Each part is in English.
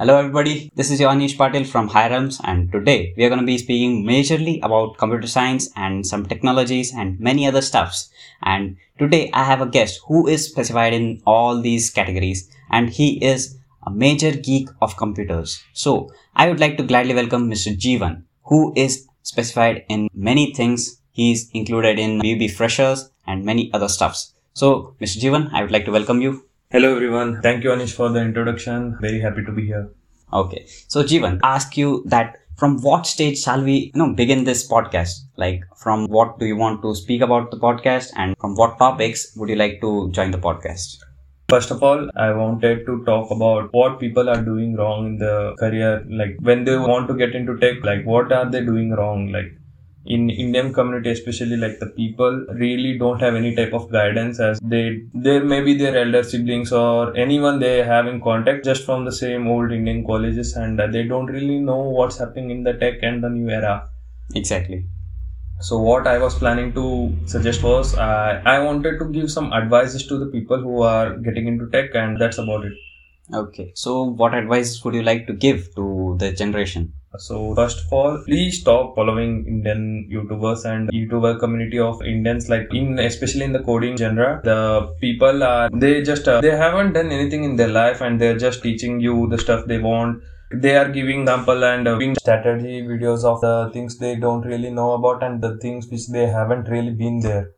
Hello everybody, this is Anish Patil from Hyrams, and today we are going to be speaking majorly about computer science and some technologies and many other stuffs. And today I have a guest who is specified in all these categories, and he is a major geek of computers. So I would like to gladly welcome Mr. Jeevan, who is specified in many things. He is included in BVB freshers and many other stuffs. So Mr. Jeevan, I would like to welcome you. Hello everyone. Thank you, Anish, for the introduction. Very happy to be here. Okay. So Jeevan, ask you that from what stage shall we begin this podcast? Like, from what do you want to speak about the podcast, and from what topics would you like to join the podcast? First of all, I wanted to talk about what people are doing wrong in the career. Like, when they want to get into tech, like what are they doing wrong? Like, in Indian community especially, like the people really don't have any type of guidance, as there may be their elder siblings or anyone they have in contact just from the same old Indian colleges, and they don't really know what's happening in the tech and the new era. Exactly. So what I was planning to suggest was I wanted to give some advices to the people who are getting into tech, and that's about it. Okay. So what advice would you like to give to the generation? So first of all, please stop following Indian YouTubers and YouTuber community of Indians, like especially in the coding genre. The people are, they haven't done anything in their life, and they're just teaching you the stuff they want. They are giving example and giving strategy videos of the things they don't really know about and the things which they haven't really been there.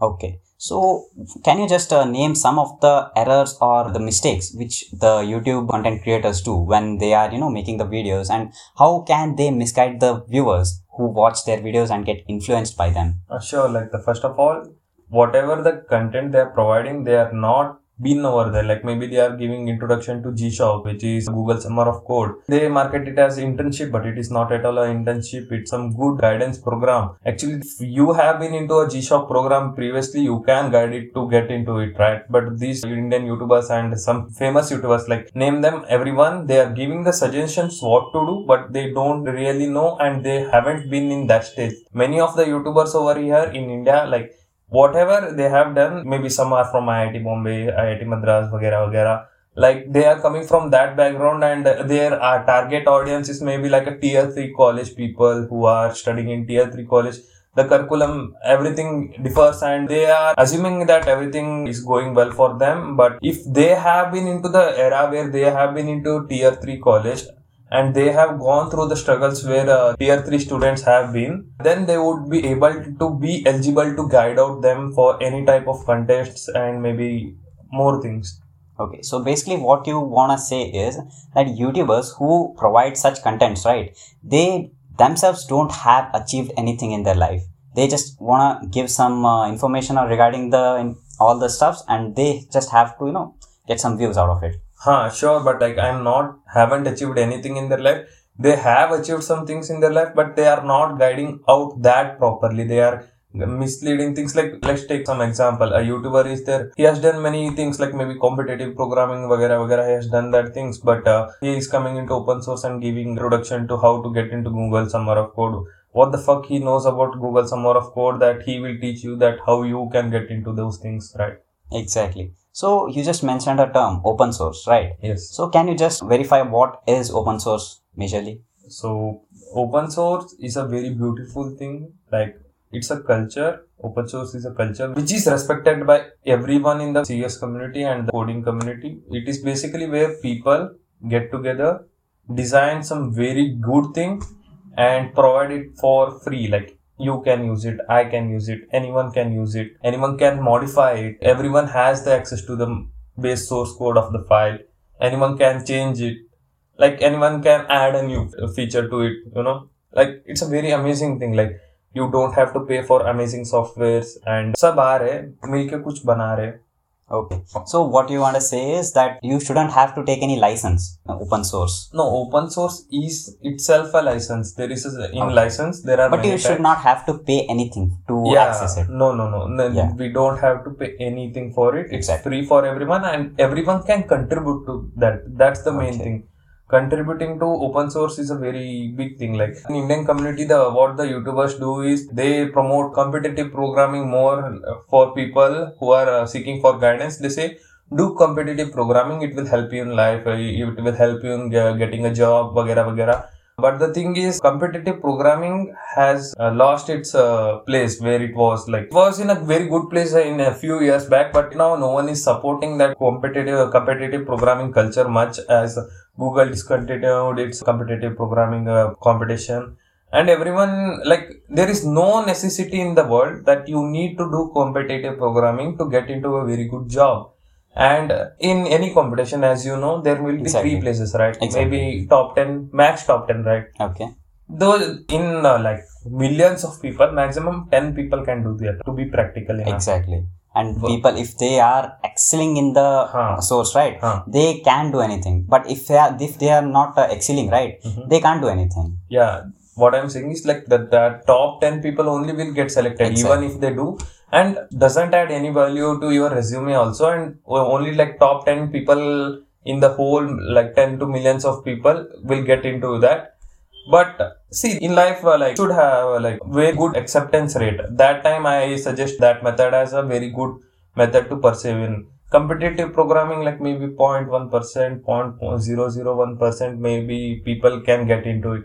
Okay. So can you just name some of the errors or the mistakes which the YouTube content creators do when they are, making the videos, and how can they misguide the viewers who watch their videos and get influenced by them? Sure. Like, the first of all, whatever the content they are providing, they are not been over there. Like, maybe they are giving introduction to G-Shop, which is Google Summer of Code. They market it as internship, but it is not at all an internship. It's some good guidance program. Actually, if you have been into a G-Shop program previously, you can guide it to get into it, right? But these Indian YouTubers and some famous YouTubers, like name them, everyone, they are giving the suggestions what to do, but they don't really know, and they haven't been in that stage. Many of the YouTubers over here in India, like, whatever they have done, maybe some are from IIT Bombay, IIT Madras, vagera. Like, they are coming from that background, and their target audience is maybe like a tier 3 college people who are studying in tier 3 college. The curriculum, everything differs, and they are assuming that everything is going well for them. But if they have been into the era where they have been into tier 3 college, and they have gone through the struggles where tier 3 students have been, then they would be able to be eligible to guide out them for any type of contests and maybe more things. Okay, so basically what you want to say is that YouTubers who provide such contents, right, they themselves don't have achieved anything in their life. They just want to give some information regarding all the stuffs, and they just have to, get some views out of it. Sure, but like, haven't achieved anything in their life. They have achieved some things in their life, but they are not guiding out that properly. They are misleading things. Like, let's take some example. A YouTuber is there. He has done many things, like maybe competitive programming, vagera. He has done that things, but he is coming into open source and giving introduction to how to get into Google Summer of Code. What the fuck he knows about Google Summer of Code that he will teach you that how you can get into those things, right? Exactly. So you just mentioned a term, open source, right? Yes. So can you just verify what is open source majorly? So open source is a very beautiful thing. Like, it's a culture. Open source is a culture which is respected by everyone in the CS community and the coding community. It is basically where people get together, design some very good thing, and provide it for free. Like, you can use it, I can use it, anyone can use it, anyone can modify it, everyone has the access to the base source code of the file, anyone can change it, like anyone can add a new feature to it, like it's a very amazing thing. Like, you don't have to pay for amazing softwares, and sab aa rahe milke kuch bana rahe. Okay. So what you want to say is that you shouldn't have to take any license, open source. No, open source is itself a license. There is license, there are but you should not have to pay anything to access it. No. We don't have to pay anything for it. It's free for everyone, and everyone can contribute to that. That's the main thing. Contributing to open source is a very big thing. Like, in Indian community, what the YouTubers do is they promote competitive programming more for people who are seeking for guidance. They say, do competitive programming. It will help you in life. It will help you in getting a job, वगैरह वगैरह. But the thing is, competitive programming has lost its place where it was. Like, it was in a very good place in a few years back, but now no one is supporting that competitive programming culture much, as Google discontinued its competitive programming competition. And everyone, like, there is no necessity in the world that you need to do competitive programming to get into a very good job. And in any competition, as you know, there will be three places, right? Maybe top 10, max top 10, right? Okay. Though in like millions of people, maximum 10 people can do that, to be practical enough. Exactly. And people, if they are excelling in the source, right, they can do anything. But if they are not excelling, right, they can't do anything. Yeah. What I'm saying is, like, the top 10 people only will get selected, even if they do. And doesn't add any value to your resume also. And only like top 10 people in the whole, like 10 to millions of people will get into that. But see, in life, like, should have like very good acceptance rate. That time I suggest that method as a very good method to pursue in. Competitive programming, like maybe 0.1%, 0.001% maybe people can get into it.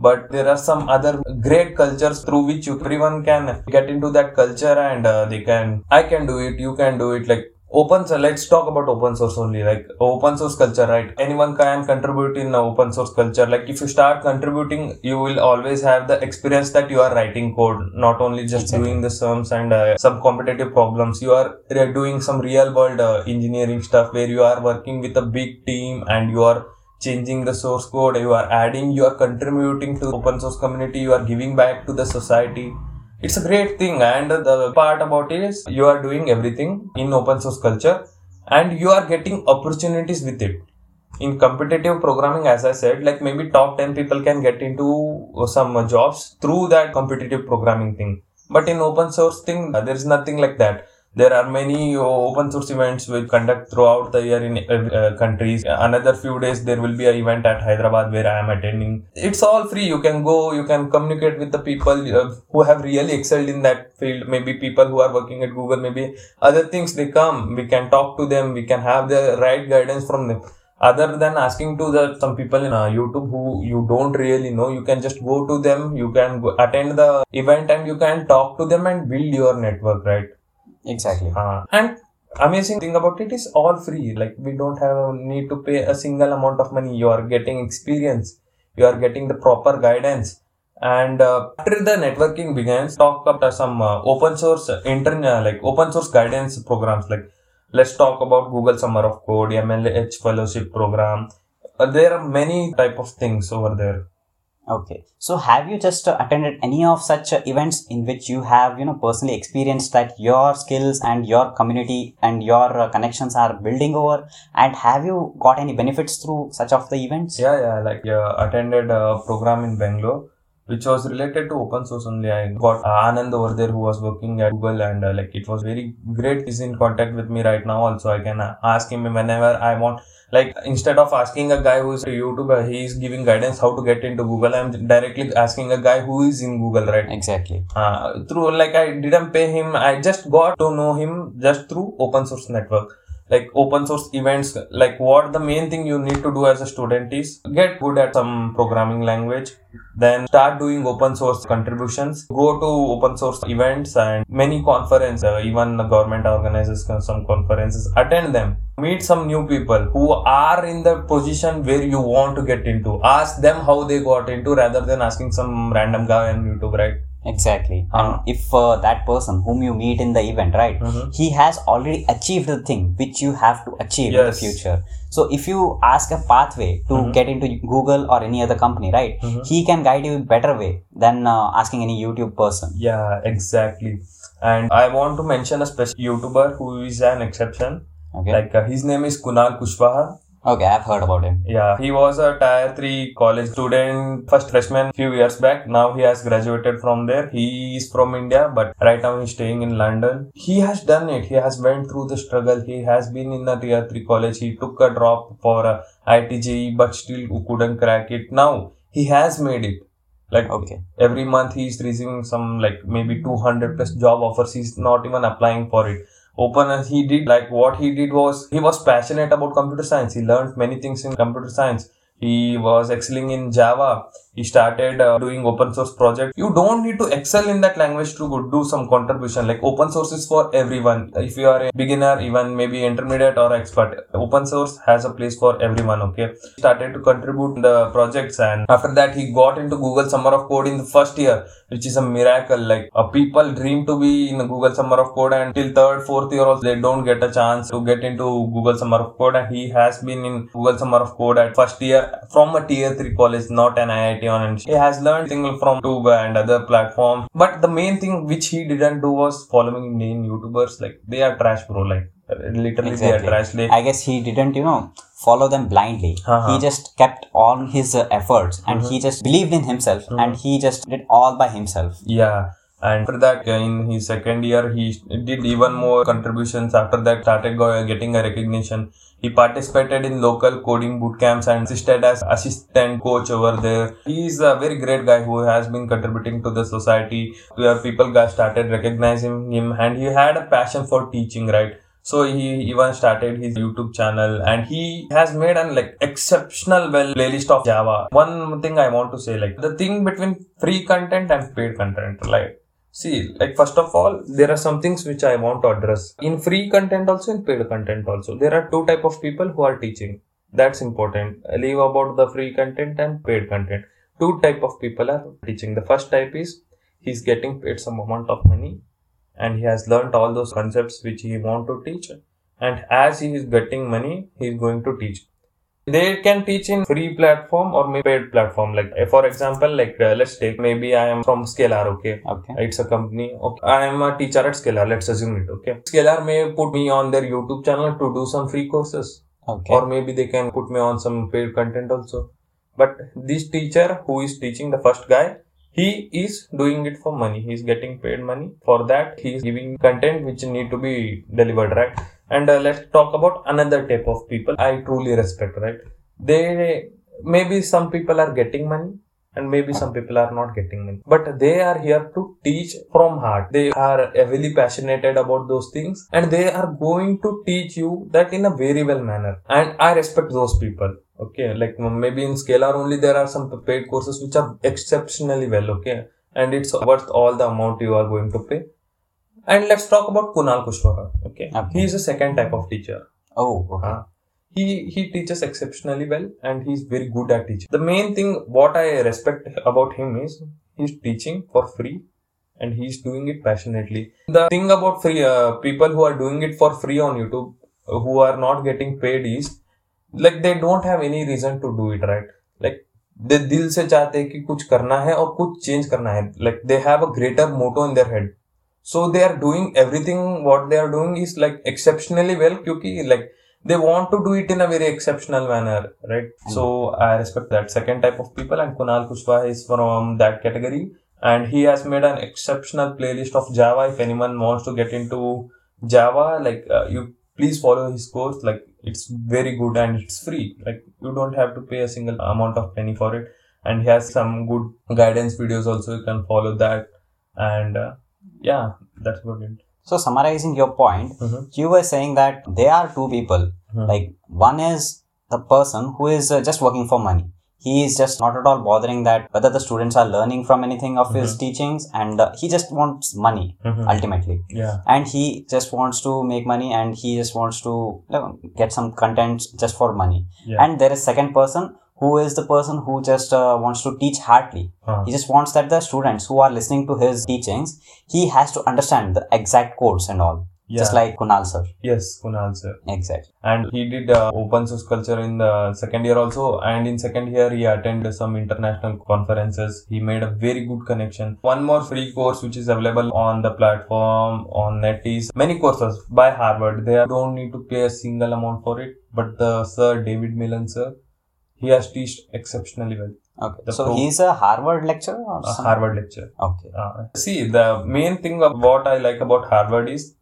But there are some other great cultures through which everyone can get into that culture, and I can do it, you can do it. Like let's talk about open source only, like open source culture, right? Anyone can contribute in open source culture. Like if you start contributing, you will always have the experience that you are writing code, not only just doing the sums and some competitive problems. You are doing some real world engineering stuff where you are working with a big team and you are changing the source code, you are contributing to the open source community, you are giving back to the society. It's a great thing, and the part about it is you are doing everything in open source culture and you are getting opportunities with it. In competitive programming, as I said, like maybe top 10 people can get into some jobs through that competitive programming thing. But in open source thing, there is nothing like that. There are many open source events which conduct throughout the year in countries. Another few days there will be an event at Hyderabad where I am attending. It's all free. You can go, you can communicate with the people who have really excelled in that field. Maybe people who are working at Google, maybe other things they come. We can talk to them. We can have the right guidance from them. Other than asking to some people in YouTube who you don't really know, you can just go to them. You can go attend the event and you can talk to them and build your network, right? Exactly. And amazing thing about it is all free. Like we don't have a need to pay a single amount of money. You are getting experience. You are getting the proper guidance. And after the networking begins, talk about some open source like open source guidance programs. Like let's talk about Google Summer of Code, MLH Fellowship Program. There are many type of things over there. Okay. So have you just attended any of such events in which you have, personally experienced that your skills and your community and your connections are building over, and have you got any benefits through such of the events? Yeah. Like attended a program in Bangalore which was related to open source only. I got Anand over there who was working at Google, and like it was very great. He's in contact with me right now also. I can ask him whenever I want. Like instead of asking a guy who is a YouTuber, he is giving guidance how to get into Google. I'm directly asking a guy who is in Google, right? Exactly. Through like I didn't pay him. I just got to know him just through open source network. Like open source events, like what the main thing you need to do as a student is get good at some programming language, then start doing open source contributions, go to open source events and many conferences, even the government organizes some conferences, attend them, meet some new people who are in the position where you want to get into, ask them how they got into rather than asking some random guy on YouTube, right? Exactly. And if that person whom you meet in the event, right, he has already achieved the thing which you have to achieve in the future. So if you ask a pathway to get into Google or any other company, right, he can guide you in a better way than asking any YouTube person. Yeah, exactly. And I want to mention a special YouTuber who is an exception. Okay. Like his name is Kunal Kushwaha. Okay, I've heard about him. Yeah, he was a tier 3 college student, first freshman few years back. Now he has graduated from there. He is from India, but right now he's staying in London. He has done it. He has went through the struggle. He has been in a tier 3 college. He took a drop for IIT, but still couldn't crack it. Now he has made it. Like every month he is receiving some like maybe 200 plus job offers. He's not even applying for it. open, and he did like what he did was he was passionate about computer science. He learned many things in computer science. He was excelling in Java. He started doing open source projects. You don't need to excel in that language to go do some contribution. Like open source is for everyone. If you are a beginner, even maybe intermediate or expert, open source has a place for everyone. Okay. He started to contribute the projects, and after that he got into Google Summer of Code in the first year, which is a miracle. Like people dream to be in Google Summer of Code, and till third, fourth year also they don't get a chance to get into Google Summer of Code, and he has been in Google Summer of Code at first year, from a tier 3 college, not an IIT, and he has learned things from YouTube and other platform. But the main thing which he didn't do was following main YouTubers. Like they are trash, bro. Like literally exactly. They are trash. Like, I guess he didn't, follow them blindly. He just kept on his efforts, and he just believed in himself, and he just did all by himself. Yeah. And after that, in his second year, he did even more contributions. After that, started getting a recognition. He participated in local coding boot camps and assisted as assistant coach over there. He is a very great guy who has been contributing to the society, where people got started recognizing him, and he had a passion for teaching, right? So he even started his YouTube channel, and he has made an exceptional playlist of Java. One thing I want to say, the thing between free content and paid content, first of all, there are some things which I want to address. In free content also, in paid content also, there are two type of people who are teaching. That's important. Leave about the free content and paid content. Two type of people are teaching. The first type is, he's getting paid some amount of money, and he has learnt all those concepts which he want to teach. And as he is getting money, he is going to teach. They can teach in free platform or maybe paid platform. For example, let's take, maybe I am from Scalar, okay? It's a company. Okay. I am a teacher at Scalar. Let's assume it, okay? Scalar may put me on their YouTube channel to do some free courses. Okay. Or maybe they can put me on some paid content also. But this teacher who is teaching, the first guy, he is doing it for money. He is getting paid money. For that, he is giving content which need to be delivered, right? And let's talk about another type of people I truly respect, right? They, maybe some people are getting money and maybe some people are not getting money. But they are here to teach from heart. They are heavily passionate about those things, and they are going to teach you that in a very well manner. And I respect those people. Okay, maybe in Scalar only there are some paid courses which are exceptionally well, okay? And it's worth all the amount you are going to pay. And let's talk about Kunal Kushwaha. Okay. He is a second type of teacher. Oh, okay. He teaches exceptionally well, and he is very good at teaching. The main thing what I respect about him is he is teaching for free, and he is doing it passionately. The thing about free people who are doing it for free on YouTube, who are not getting paid, is they don't have any reason to do it, right? They dil se chahte hai ki kuch karna hai aur kuch change karna hai. They have a greater motto in their head. So they are doing everything. What they are doing is exceptionally well, because they want to do it in a very exceptional manner, right? So I respect that second type of people, and Kunal Kushwaha is from that category, and he has made an exceptional playlist of Java. If anyone wants to get into Java, you please follow his course. It's very good, and it's free. You don't have to pay a single amount of penny for it, and he has some good guidance videos also. You can follow that, and that's about it. So summarizing your point, you were saying that there are two people. One is the person who is just working for money. He is just not at all bothering that whether the students are learning from anything of his teachings, and he just wants money ultimately. Yeah. And he just wants to make money, and he just wants to get some content just for money. Yeah. And there is second person, who is the person who just wants to teach heartily. He just wants that the students who are listening to his teachings, he has to understand the exact codes and all. Yeah. Just like Kunal sir. Yes, Kunal sir. Exactly. And he did open source culture in the second year also. And in second year, he attended some international conferences. He made a very good connection. One more free course which is available on the platform, on net, is many courses by Harvard. They don't need to pay a single amount for it. But the sir, David Millen sir, he has taught exceptionally well. Okay. So he is a Harvard lecturer or something? Harvard lecturer. Okay. The main thing of what I like about Harvard is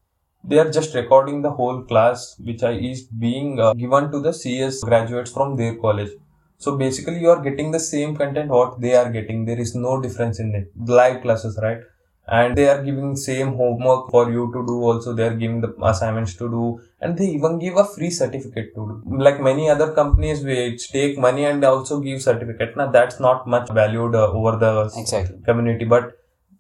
they are just recording the whole class which is being given to the CS graduates from their college. So basically you are getting the same content what they are getting. There is no difference in it. Live classes, right? and they are giving same homework for you to do also. They are giving the assignments to do, and they even give a free certificate to do. Like many other companies, which take money and also give certificate. Now that's not much valued over the community. But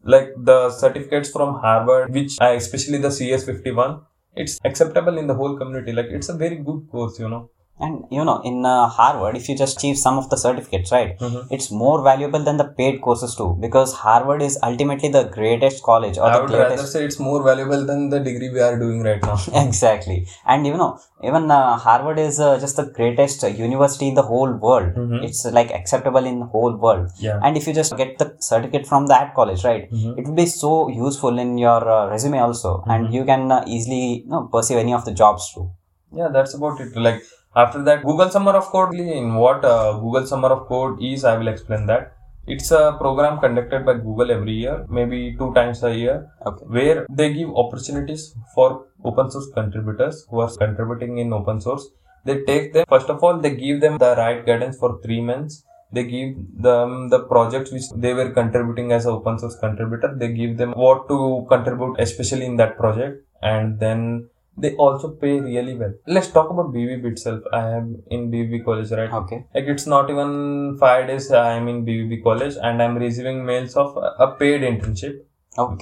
like the certificates from Harvard, which especially the CS51, it's acceptable in the whole community. Like it's a very good course, you know. And you know, in Harvard, if you just achieve some of the certificates, right, it's more valuable than the paid courses too, because Harvard is ultimately the greatest college, or I would rather say it's more valuable than the degree we are doing right now. Exactly. And you know, even Harvard is just the greatest university in the whole world. It's like acceptable in the whole world. And if you just get the certificate from that college, right, it will be so useful in your resume also, and you can easily, you know, pursue any of the jobs too. Yeah, that's about it. Like, after that, Google Summer of Code, in what Google Summer of Code is, I will explain that. It's a program conducted by Google every year, maybe 2 times a year, where they give opportunities for open source contributors who are contributing in open source. They take them, first of all, they give them the right guidance for 3 months. They give them the projects which they were contributing as an open source contributor. They give them what to contribute, especially in that project, and then they also pay really well. Let's talk about BVB itself. I am in BVB college, right? Like, it's not even 5 days I am in BVB college, and I'm receiving mails of a paid internship.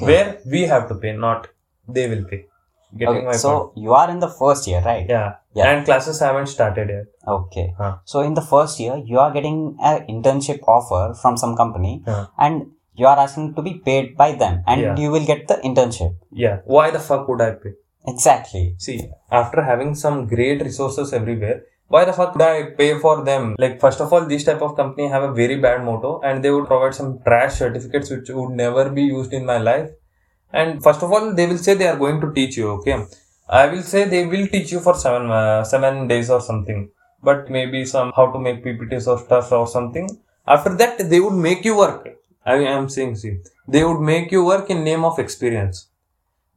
Where we have to pay, not they will pay. You are in the first year, right? Yeah. And classes haven't started yet. So in the first year, you are getting an internship offer from some company, and you are asking to be paid by them, and you will get the internship. Why the fuck would I pay? Exactly. See, after having some great resources everywhere, why the fuck would I pay for them? Like, first of all, this type of company have a very bad motto, and they would provide some trash certificates which would never be used in my life. And first of all, they will say they are going to teach you, I will say they will teach you for 7 days or something. But maybe some how to make PPTs or stuff or something. After that, they would make you work. I am saying, see, they would make you work in name of experience.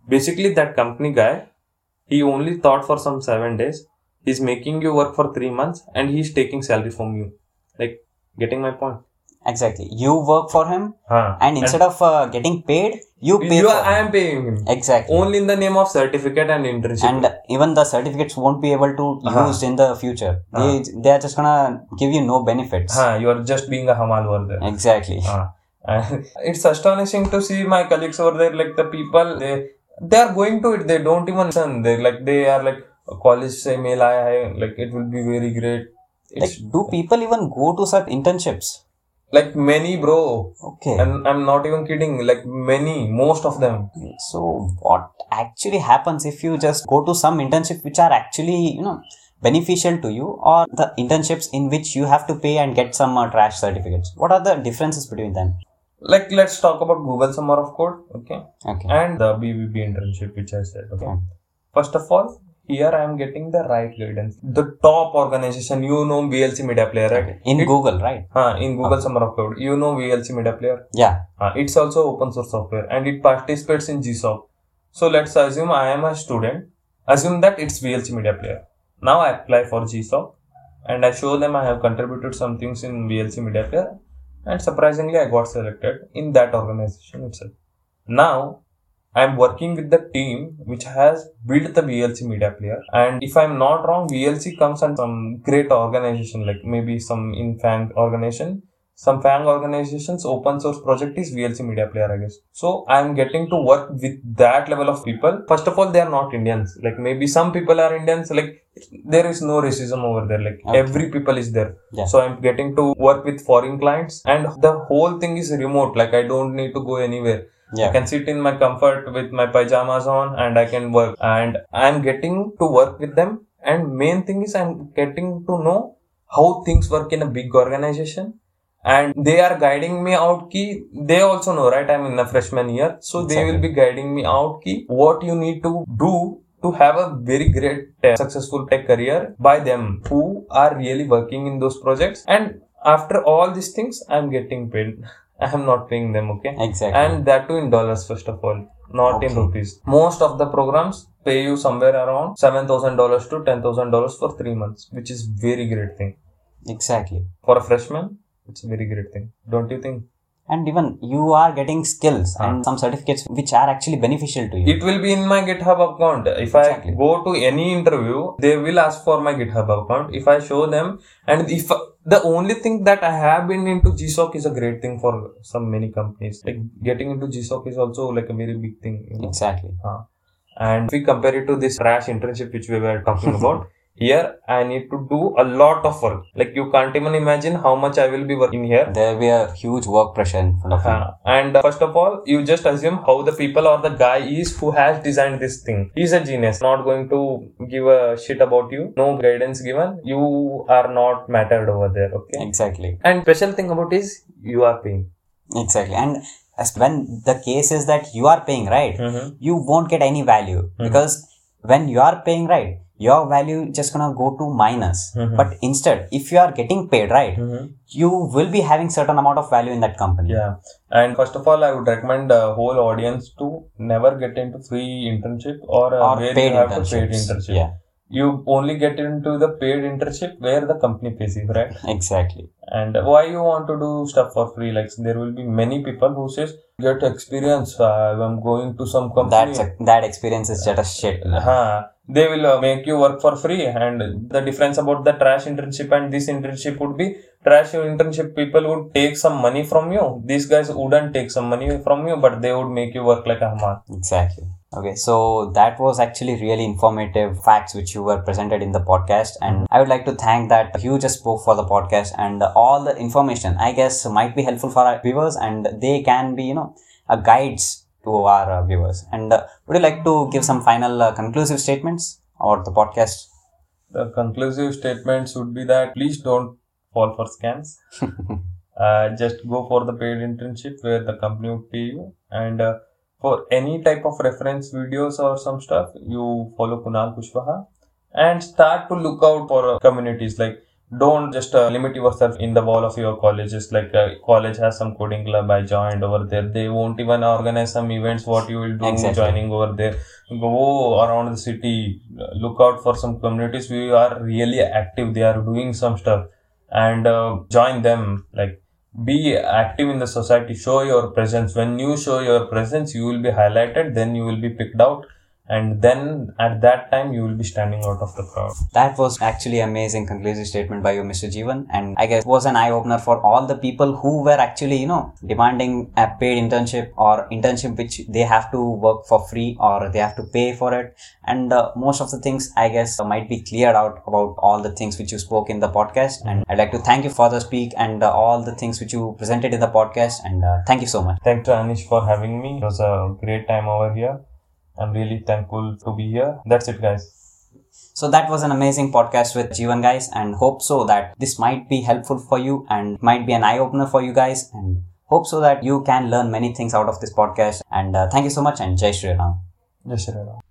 Basically, that company guy, he only taught for some 7 days. He's making you work for 3 months, and he's taking salary from you. Like, getting my point? Exactly. You work for him, and instead of getting paid, you pay for him. I am paying him. Exactly. Only in the name of certificate and internship. And even the certificates won't be able to use in the future. They are just gonna give you no benefits. You are just being a hamal over there. Exactly. It's astonishing to see my colleagues over there, like the people, they are going to it. They don't even listen. They are like a college say mail aaya, like it will be very great. It's, like, do people even go to such internships? Like many, bro. And I'm not even kidding. Like many, most of them. So what actually happens if you just go to some internship which are actually, you know, beneficial to you, or the internships in which you have to pay and get some trash certificates? What are the differences between them? Like, let's talk about Google Summer of Code, and the BVB internship, which I said, First of all, here I am getting the right guidance. The top organization, you know VLC Media Player, right? Google, right? In Google Summer of Code, you know VLC Media Player? It's also open source software, and it participates in GSOC. So, let's assume I am a student. Assume that it's VLC Media Player. Now, I apply for GSOC, and I show them I have contributed some things in VLC Media Player. And surprisingly, I got selected in that organization itself. Now, I am working with the team which has built the VLC Media Player. And if I am not wrong, VLC comes from some great organization, like maybe some in-FANG organization. Some FANG organization's open source project is VLC Media Player, I guess. So, I am getting to work with that level of people. First of all, they are not Indians. Like, maybe some people are Indians. Like, there is no racism over there. Like, every people is there. So, I am getting to work with foreign clients. And the whole thing is remote. Like, I don't need to go anywhere. I can sit in my comfort with my pajamas on, and I can work. And I am getting to work with them. And main thing is, I am getting to know how things work in a big organization. And they are guiding me out ki, they also know, right? I'm in the freshman year. So they will be guiding me out ki, what you need to do to have a very great successful tech career by them who are really working in those projects. And after all these things, I'm getting paid. I'm not paying them, And that too in dollars, first of all, not in rupees. Most of the programs pay you somewhere around $7,000 to $10,000 for 3 months, which is very great thing. For a freshman. It's a very great thing. Don't you think? And even you are getting skills and some certificates which are actually beneficial to you. It will be in my GitHub account. If exactly. I go to any interview, they will ask for my GitHub account. If I show them, and if the only thing that I have been into GSOC is a great thing for some many companies. Like getting into GSOC is also like a very big thing. You know? Exactly. And if we compare it to this trash internship which we were talking about, here I need to do a lot of work. Like you can't even imagine how much I will be working here. There will be a huge work pressure in front of you. And first of all, you just assume how the people or the guy is who has designed this thing. He's a genius. Not going to give a shit about you. No guidance given. You are not mattered over there. Okay. Exactly. And special thing about is you are paying. Exactly. And as when the case is that you are paying, right? Mm-hmm. You won't get any value because when you are paying, right, your value just gonna go to minus. But instead, if you are getting paid, right, you will be having certain amount of value in that company. Yeah. And first of all, I would recommend the whole audience to never get into free internship or where paid you have to paid internship. Yeah. You only get into the paid internship where the company pays you, right? Exactly. And why you want to do stuff for free? Like there will be many people who says, get experience, I'm going to some company. That experience is just a shit. They will make you work for free. And the difference about the trash internship and this internship would be, trash internship people would take some money from you. These guys wouldn't take some money from you, but they would make you work like a hammer. Exactly. Okay, so that was actually really informative facts which you were presented in the podcast, and I would like to thank that you just spoke for the podcast, and all the information I guess might be helpful for our viewers, and they can be, you know, guides to our viewers. And would you like to give some final conclusive statements about the podcast? The conclusive statements would be that please don't fall for scams. Just go for the paid internship where the company will pay you, and for any type of reference videos or some stuff, you follow Kunal Kushwaha and start to look out for communities. Like, don't just limit yourself in the wall of your colleges. Like, college has some coding club, I joined over there. They won't even organize some events. What you will do joining over there. Go around the city, look out for some communities who are really active. They are doing some stuff, and join them. Like, be active in the society, show your presence. When you show your presence, you will be highlighted, then you will be picked out, and then at that time you will be standing out of the crowd. That was actually amazing conclusive statement by you, Mr. Jeevan, and I guess it was an eye-opener for all the people who were actually, you know, demanding a paid internship or internship which they have to work for free or they have to pay for it. And most of the things I guess might be cleared out about all the things which you spoke in the podcast, and I'd like to thank you for the speak and all the things which you presented in the podcast, and thank you so much. Thank you, Anish, for having me. It was a great time over here. I'm really thankful to be here. That's it, guys. So that was an amazing podcast with Jeevan, guys, and hope so that this might be helpful for you and might be an eye-opener for you guys, and hope so that you can learn many things out of this podcast. And thank you so much, and Jai Shri Ram. Jai Shri Ram.